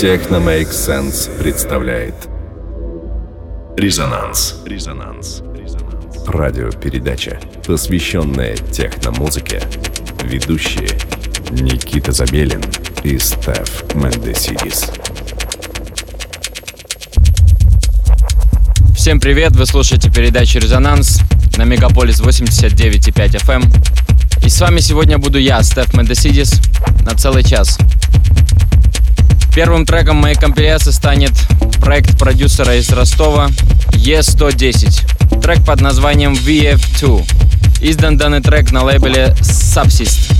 Techno Makes Sense представляет Резонанс. Радиопередача, посвященная техномузыке. Ведущие Никита Забелин и Стеф Мендесидис. Всем привет! Вы слушаете передачу «Резонанс» на Мегаполис 89.5 FM. И с вами сегодня буду я, Стеф Мендесидис, на целый час. Первым треком моей компиляции станет проект продюсера из Ростова Е110. Трек под названием VF2. Издан данный трек на лейбле Subsist.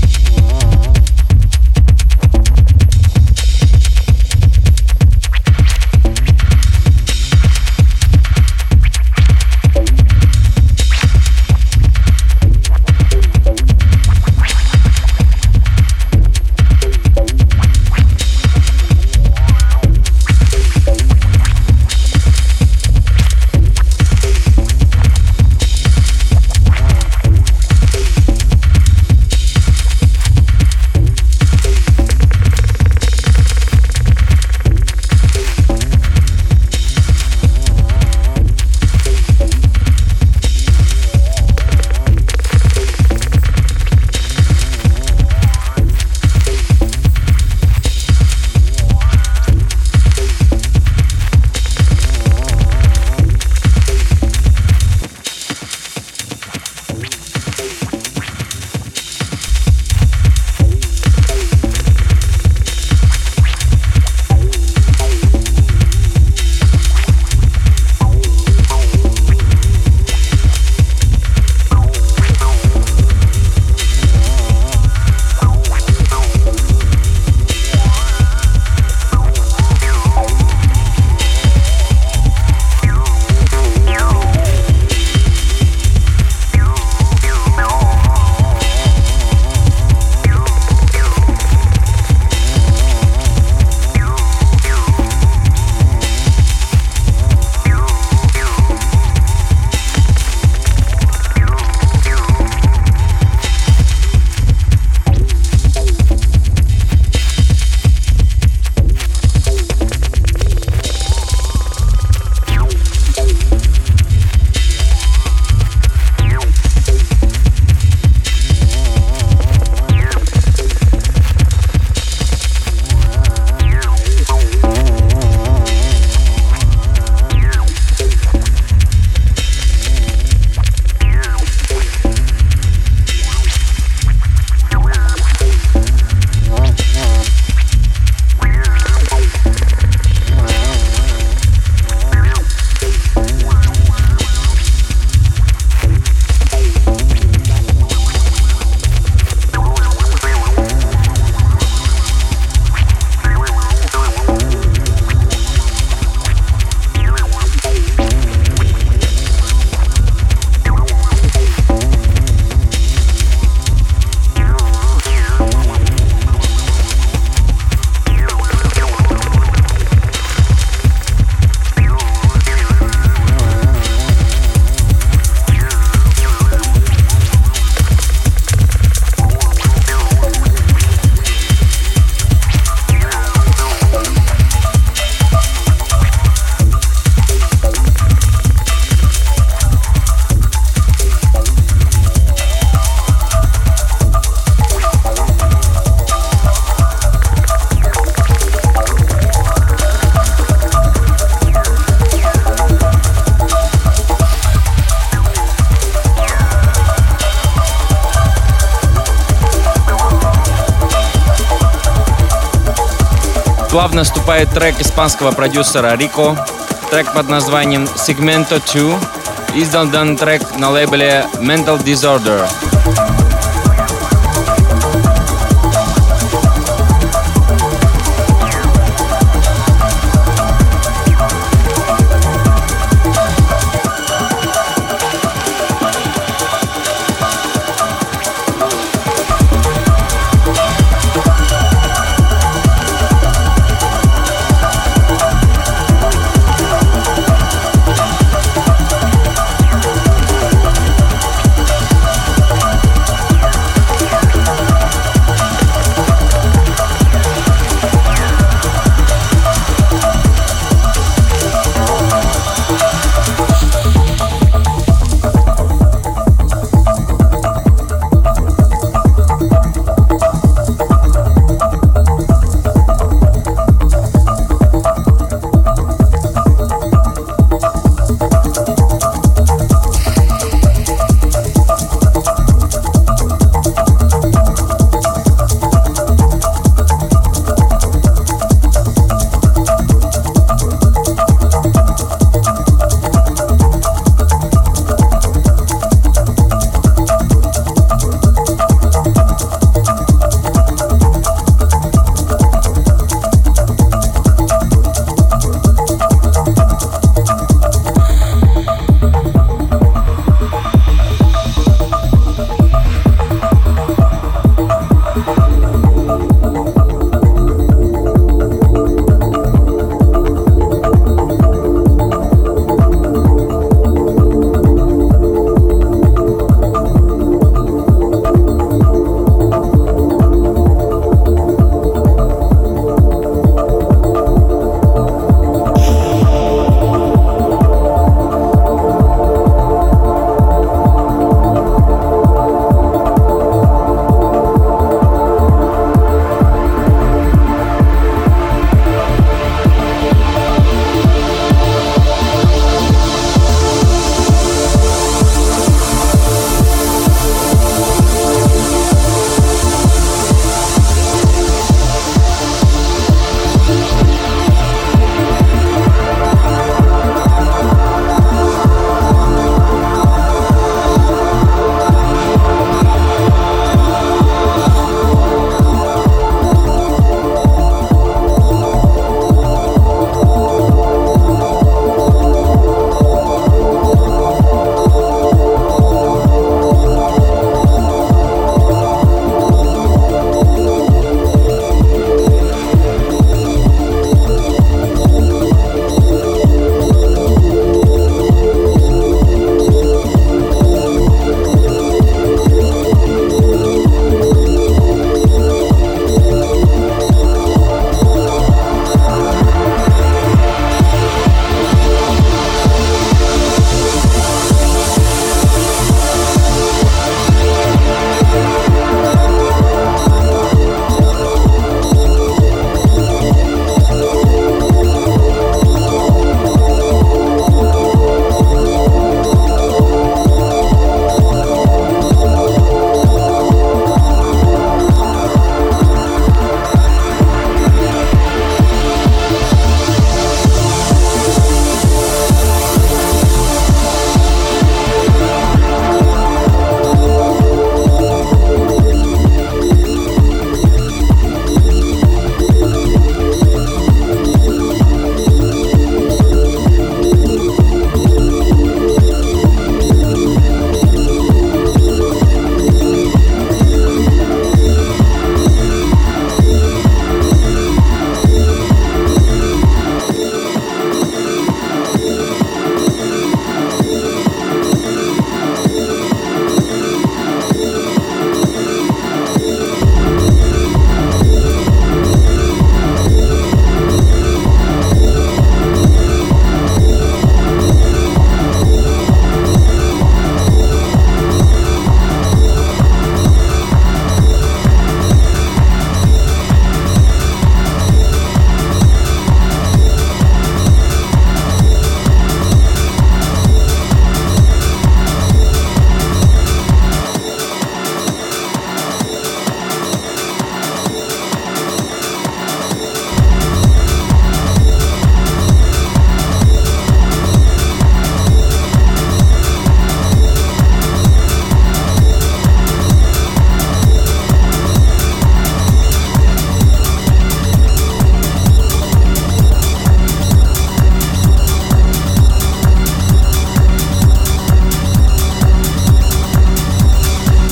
Плавно вступает трек испанского продюсера Рико. Трек под названием Segmento 2. Издан данный трек на лейбле Mental Disorder.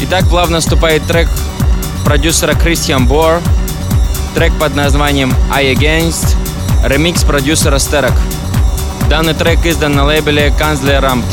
Итак, плавно вступает трек продюсера Кристиан Бор, трек под названием I Against, ремикс продюсера Стерек. Данный трек издан на лейбле Kanzler Ramp.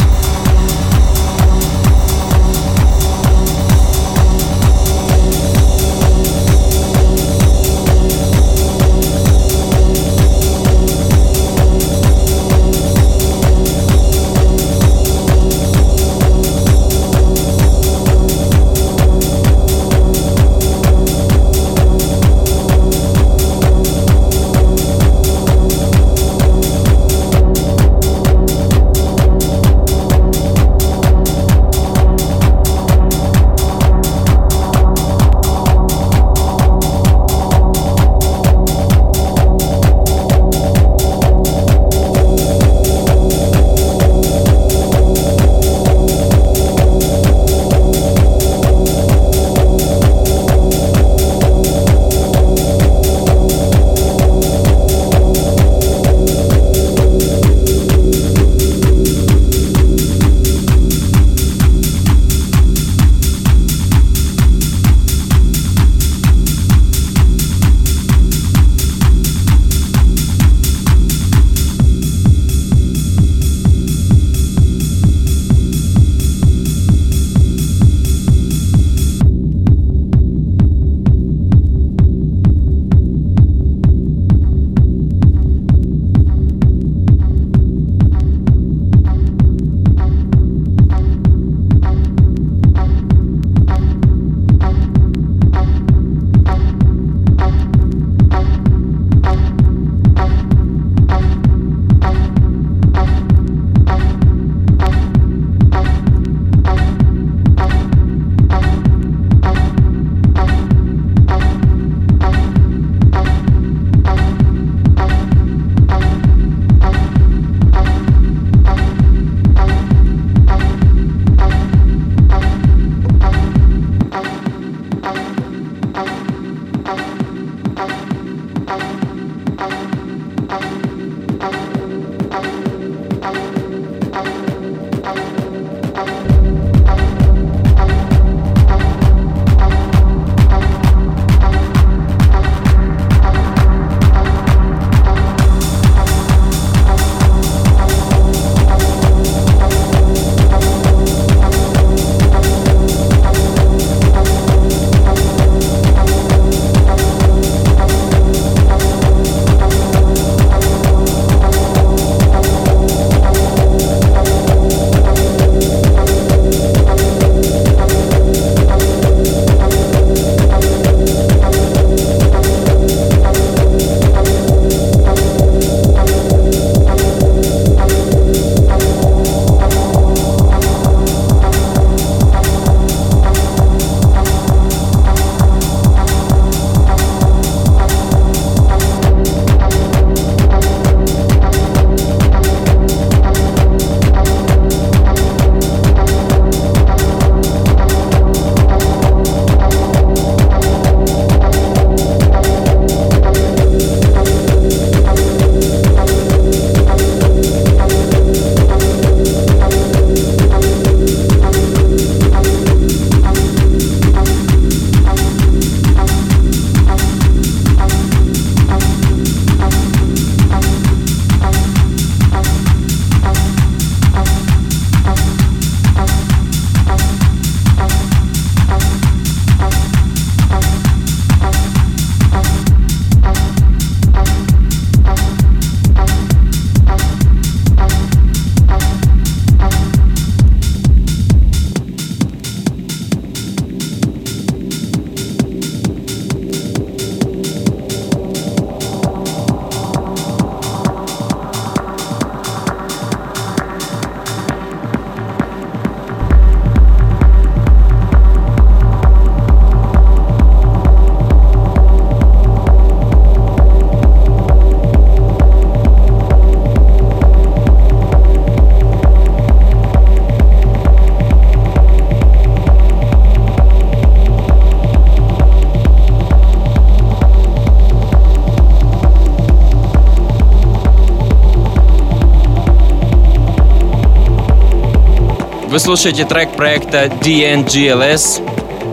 Вы слушаете трек проекта DNGLS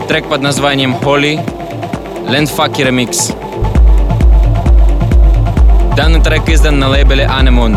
Трек под названием Holy, Landfucker Remix. Данный трек издан на лейбле Anemoon.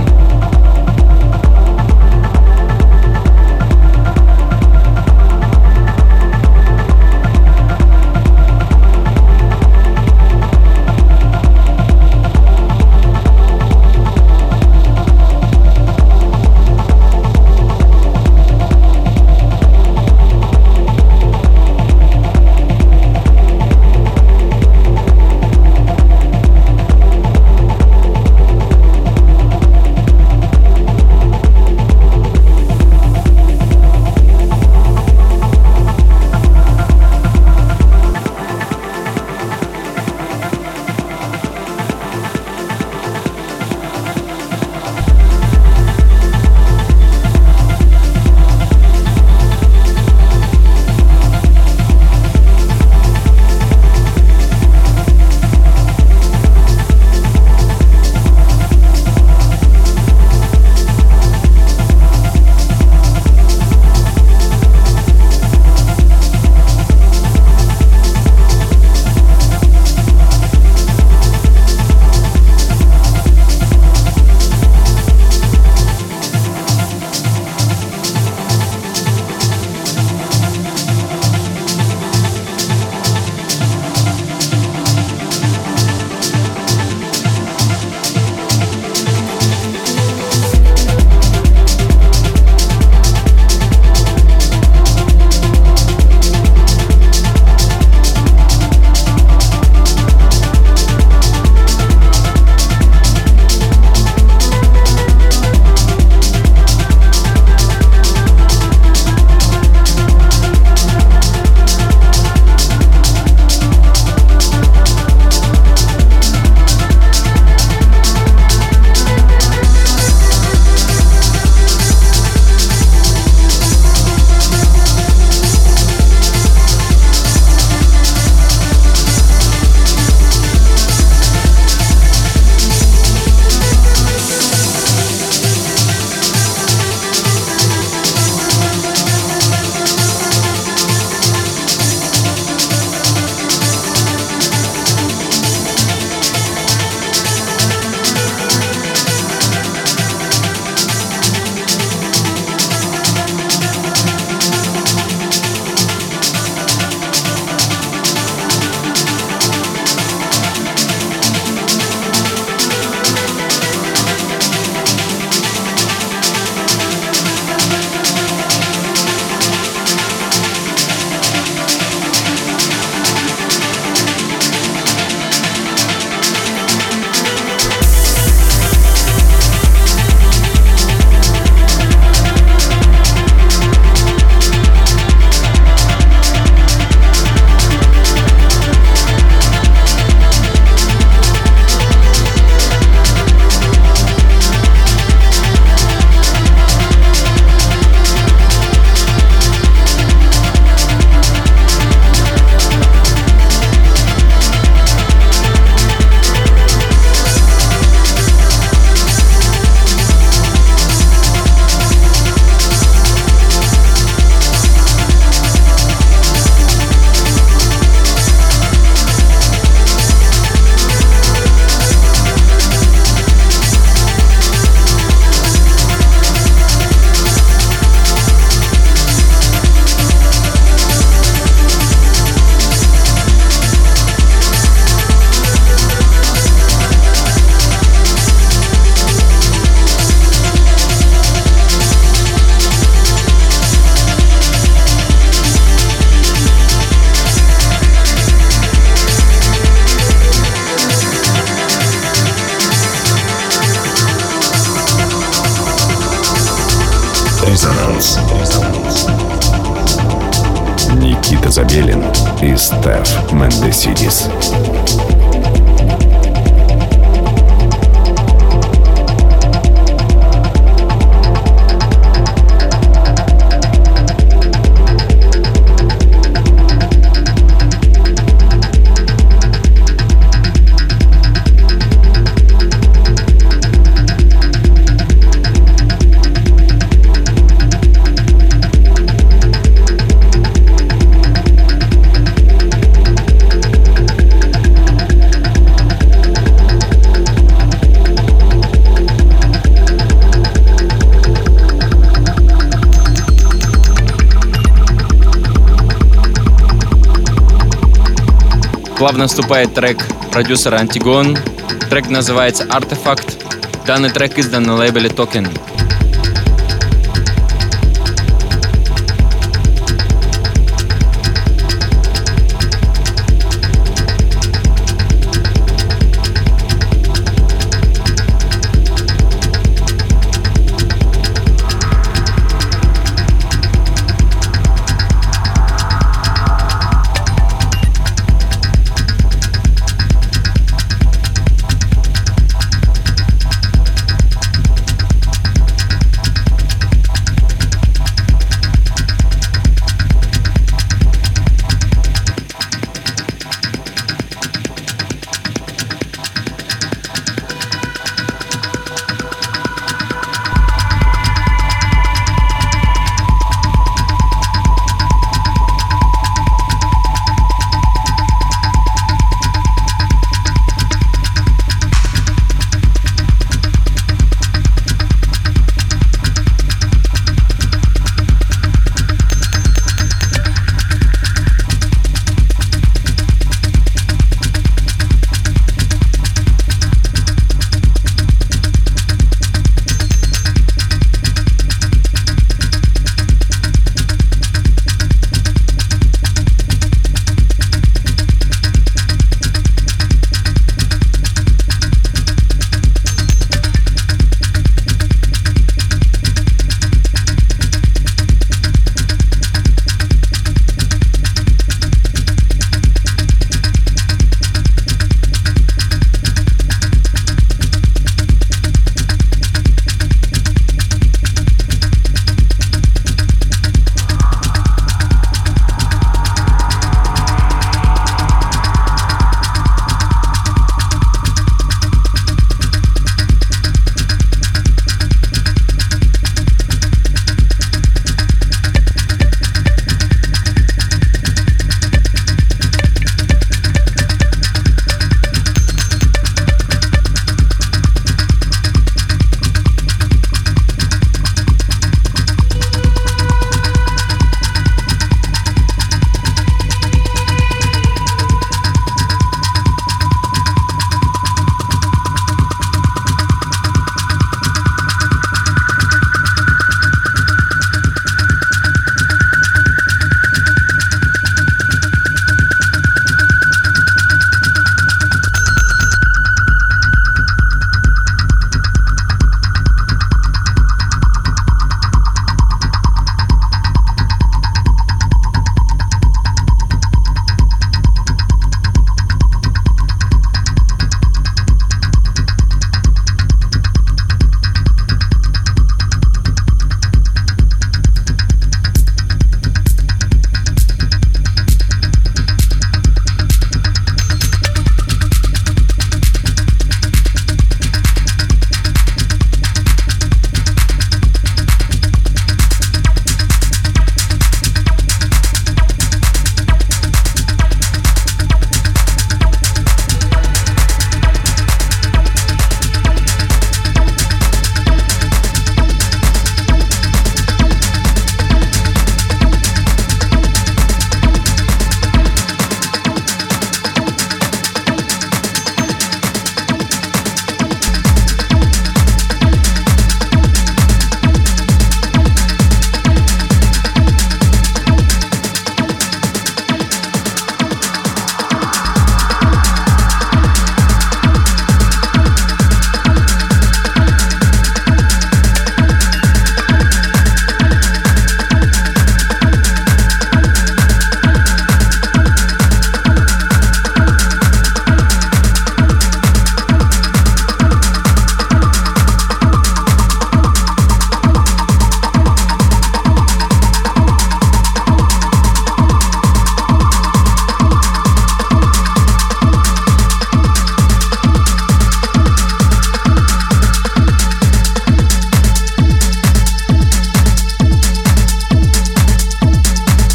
Никита Забелин и Стеф Мендесидис. Плавно вступает трек продюсера Антигон. Трек называется «Артефакт». Данный трек издан на лейбле Token.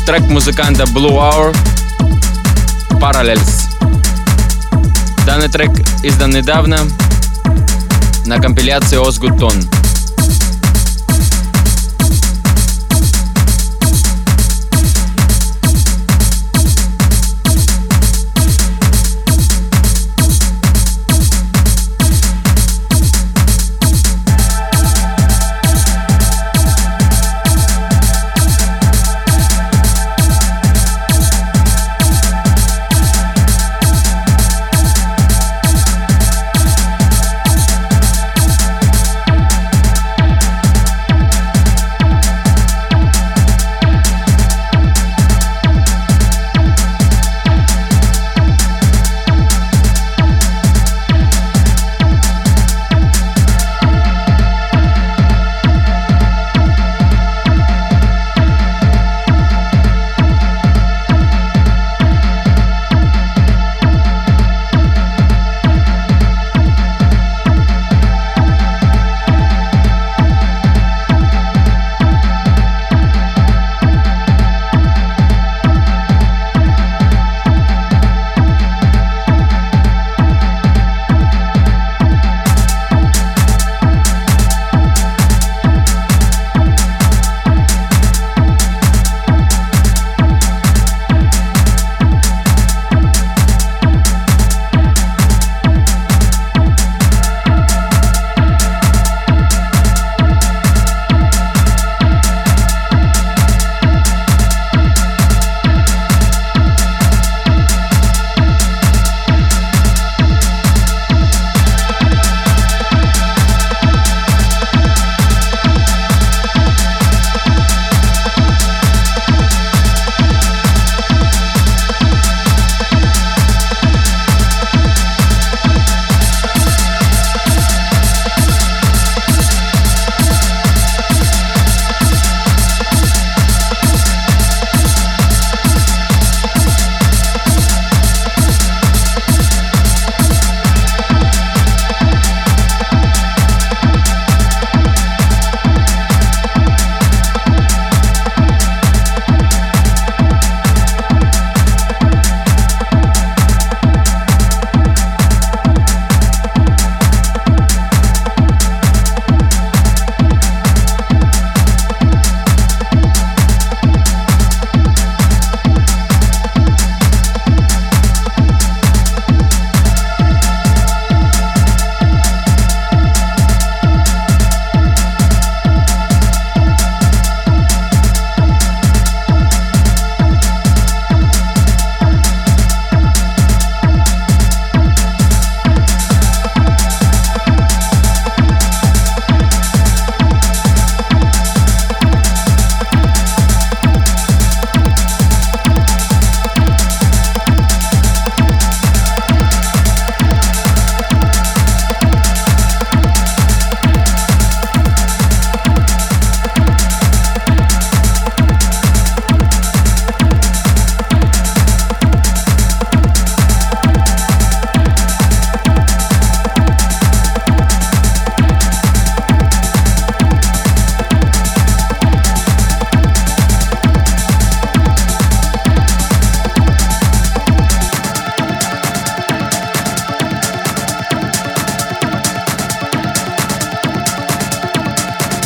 Трек музыканта Blue Hour Parallels. Данный трек издан недавно на компиляции Osgood Tone.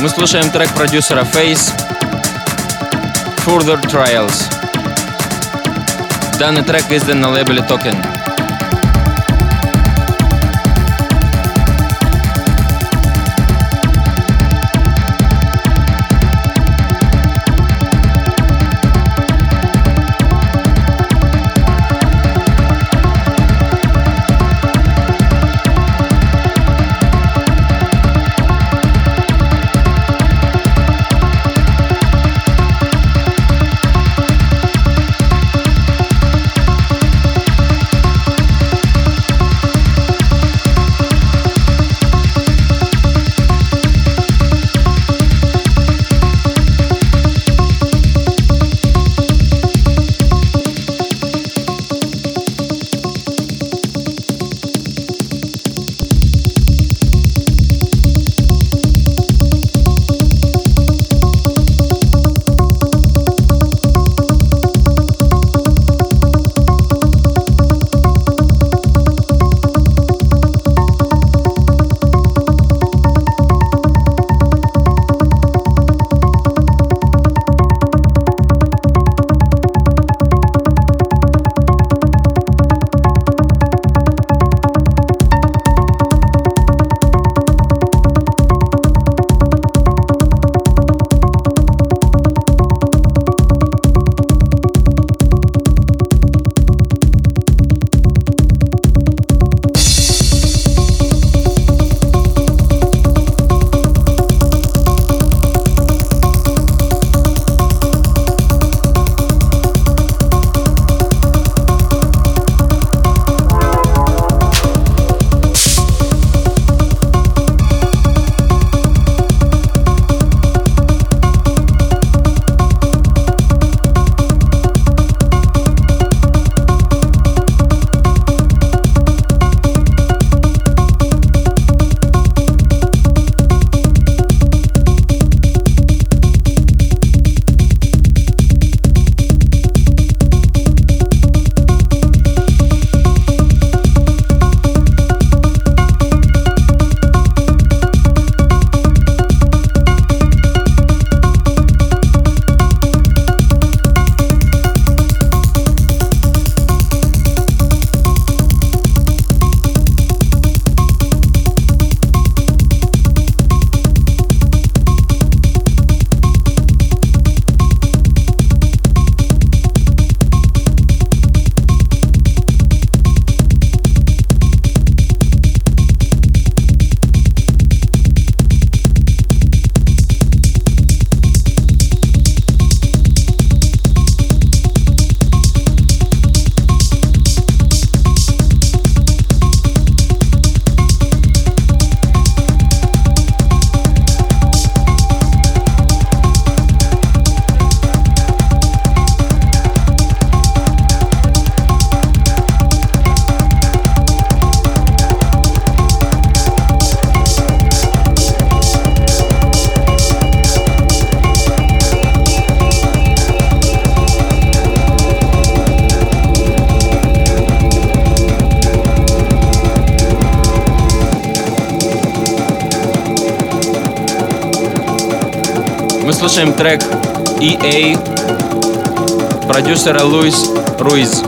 Мы слушаем трек продюсера Face Further Trials. Данный трек издан на лейбле Token. Слушаем трек EA продюсера Луис Руиз.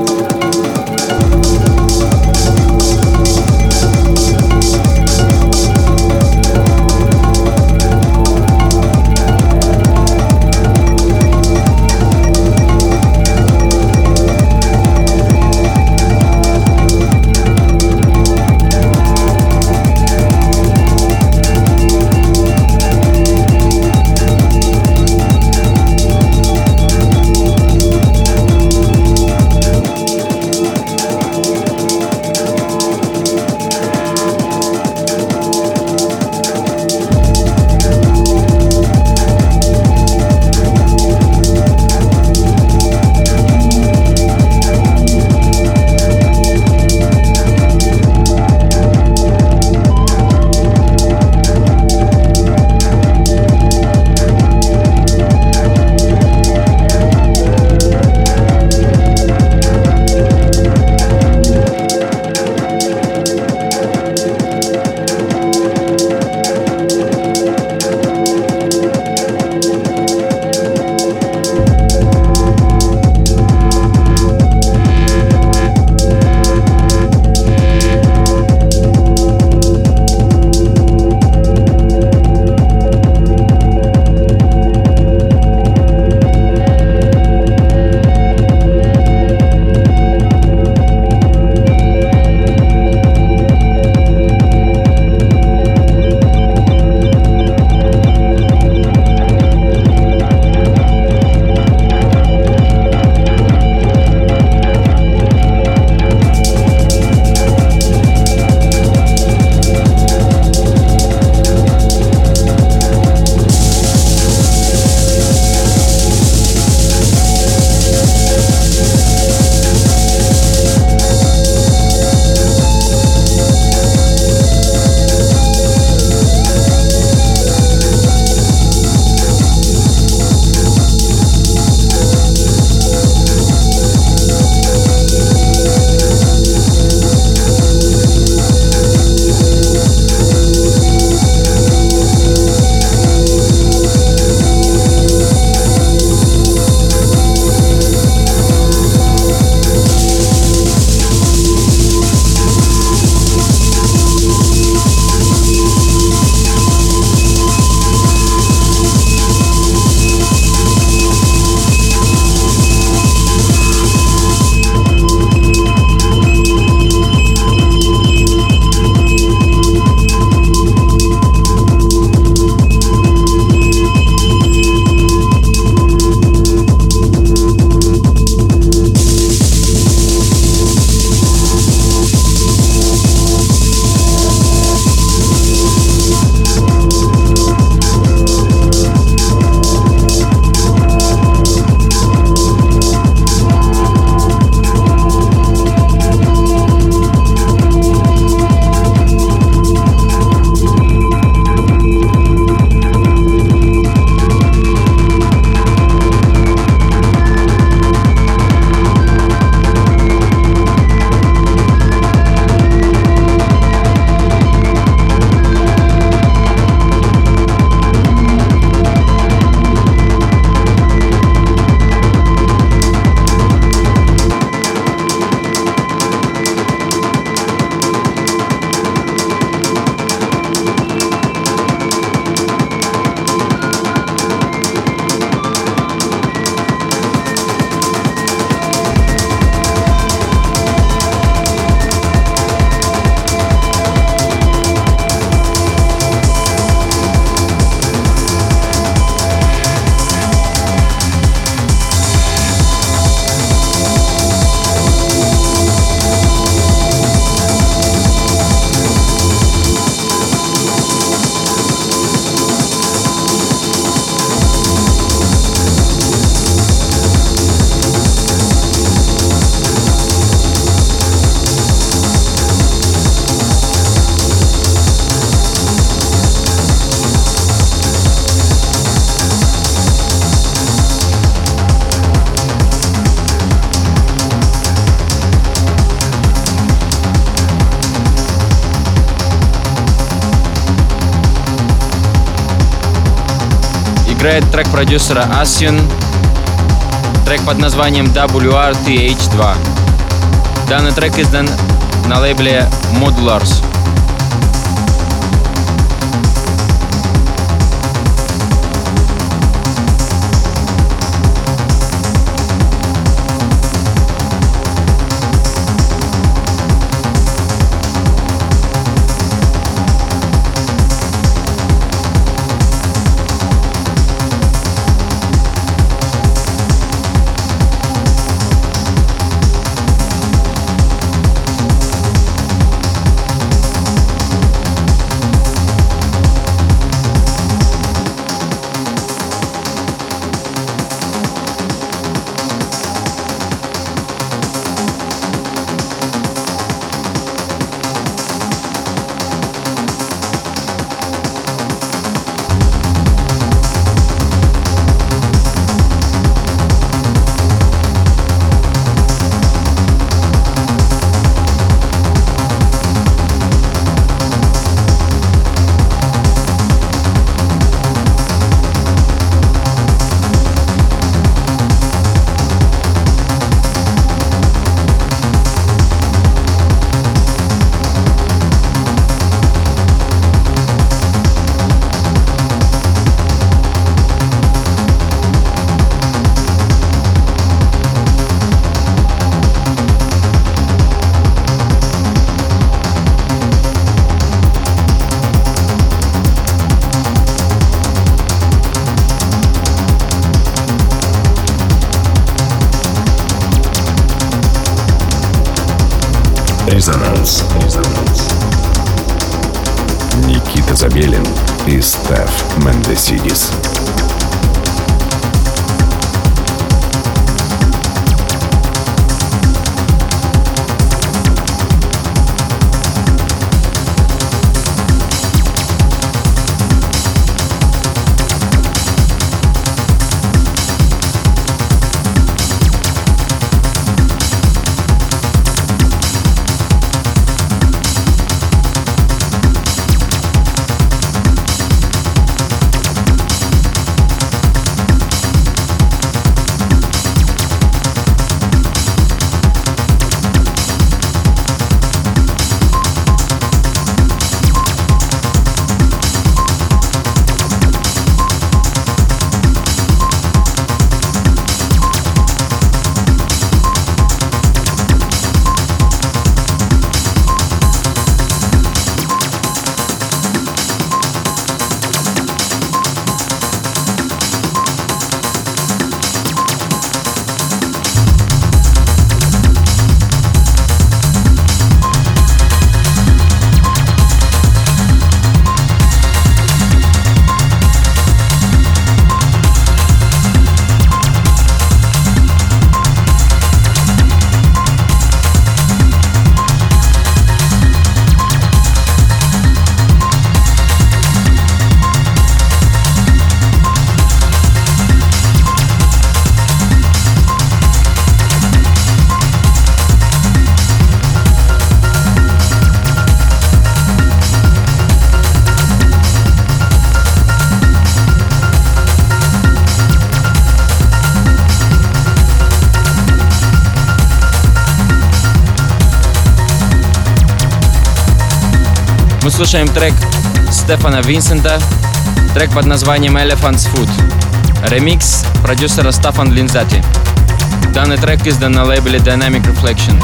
играет трек продюсера Asien, трек под названием WRTH2. Данный трек издан на лейбле Modulars. Никита Забелин и Стеф Мендесидис. Мы слушаем трек Стефана Винсента, трек под названием Elephant's Food, ремикс продюсера Стефан Линзати. Данный трек издан на лейбле Dynamic Reflection.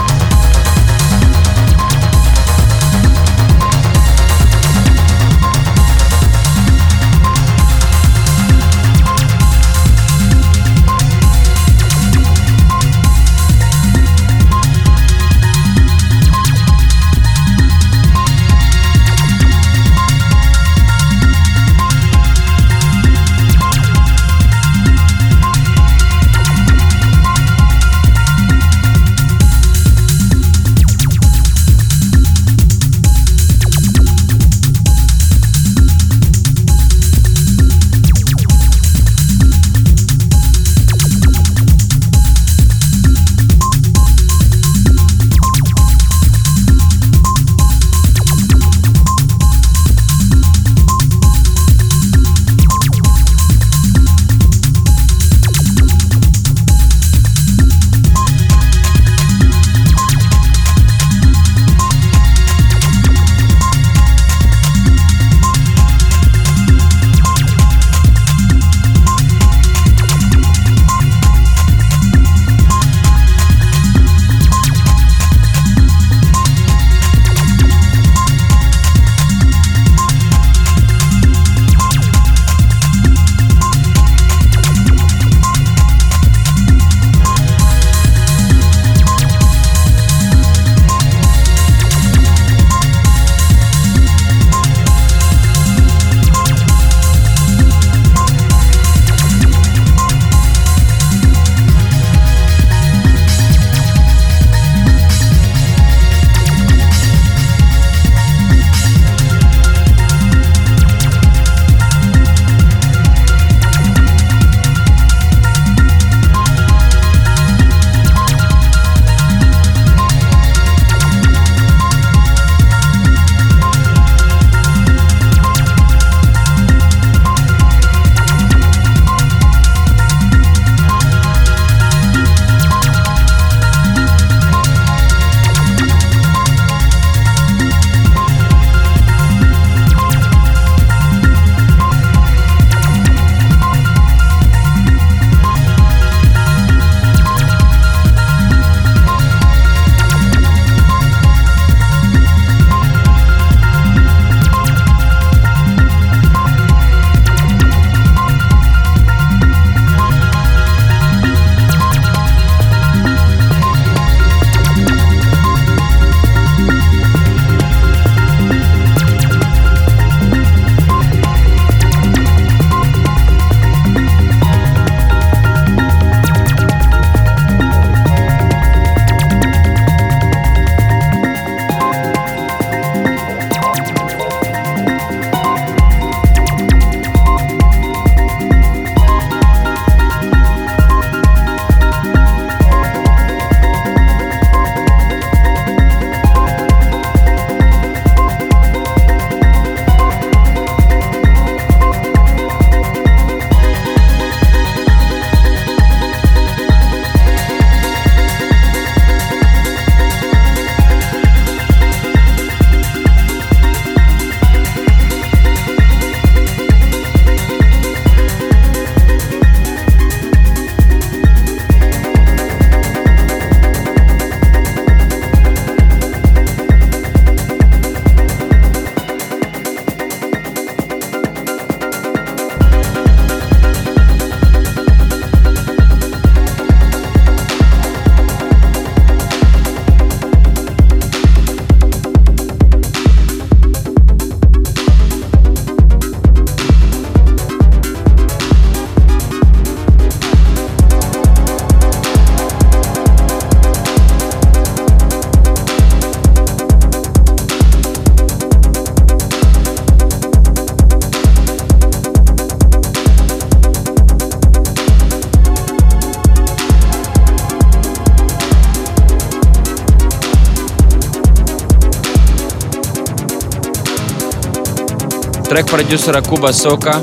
Трек продюсера Куба Сока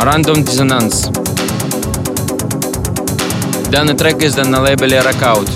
«Random Dissonance». Данный трек издан на лейбле Rockout.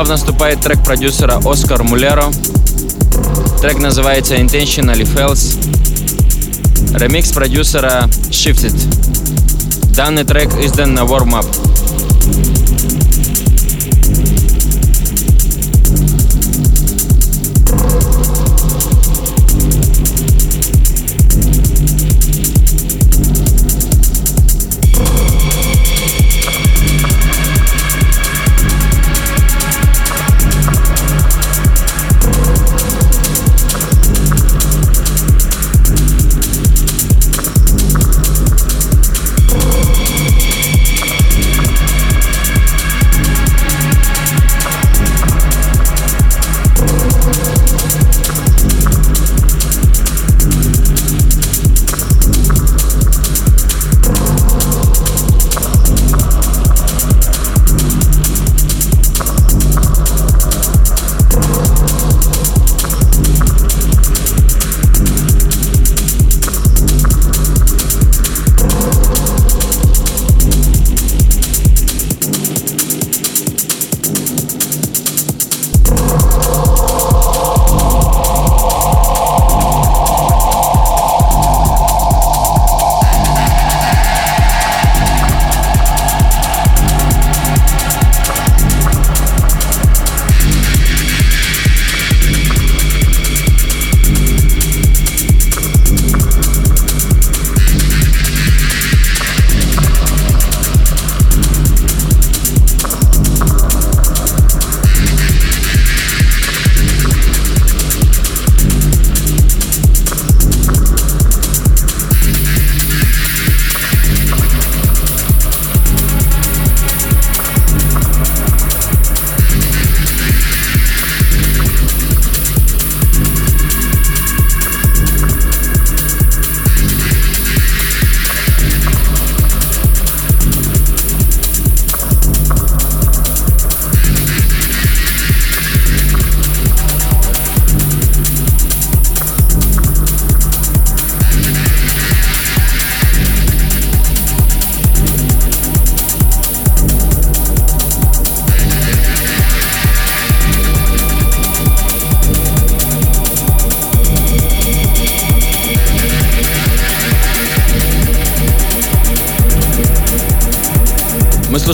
главно вступает трек продюсера Оскар Мулеро. Трек называется Intentionally Fails. Ремикс продюсера Shifted. Данный трек издан на Warm Up.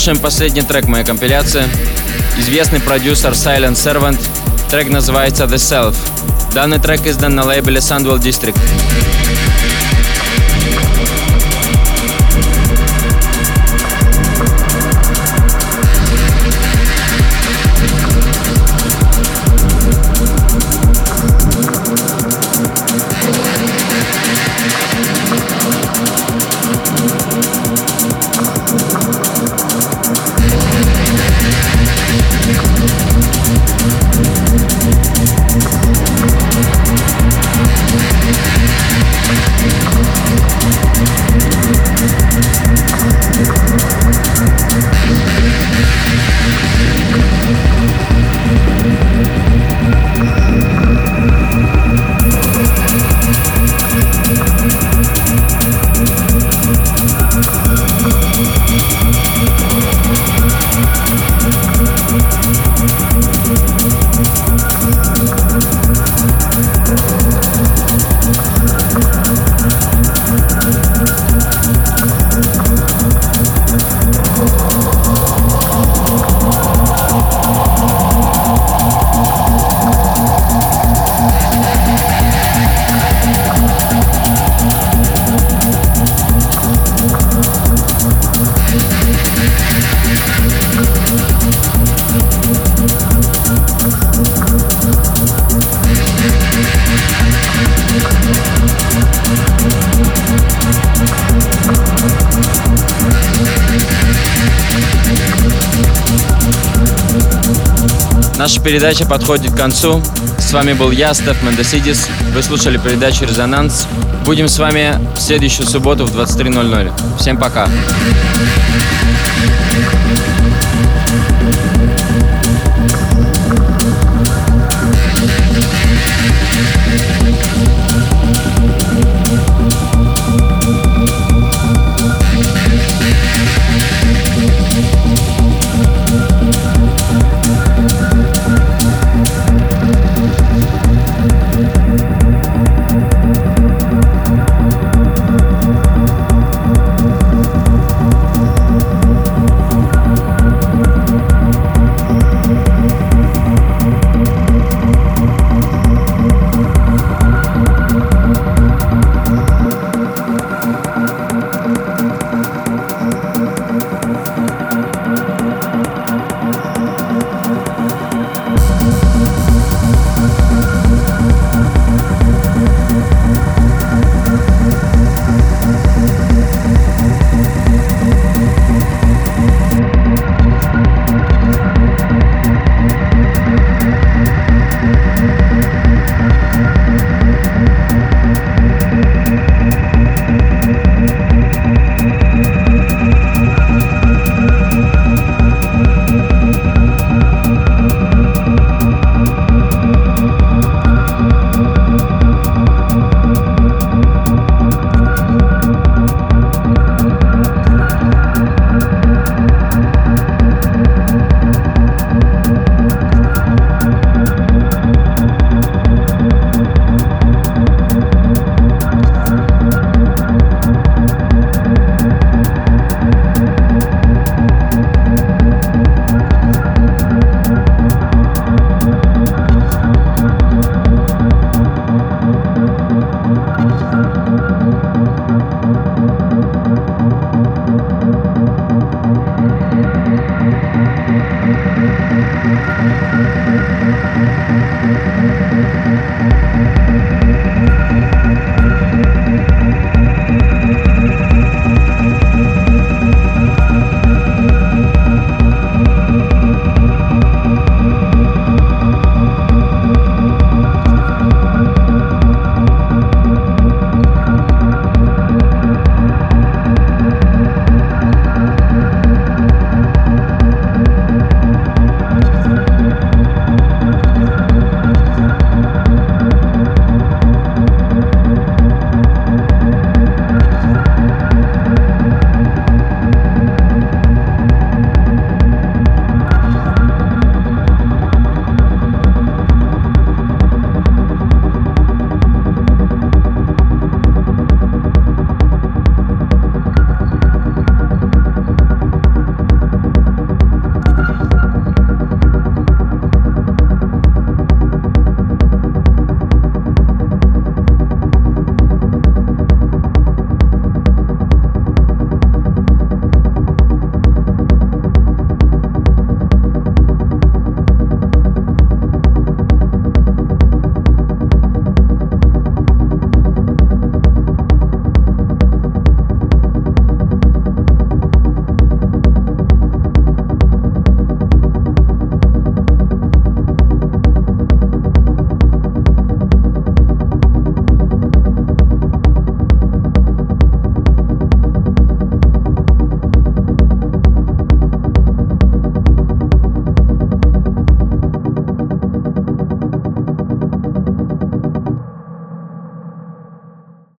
Слушаем последний трек моей компиляции. Известный продюсер Silent Servant. Трек называется The Self. Данный трек издан на лейбле Sandwell District. Наша передача подходит к концу. С вами был я, Стеф Мендесидис. Вы слушали передачу «Резонанс». Будем с вами в следующую субботу в 23:00. Всем пока.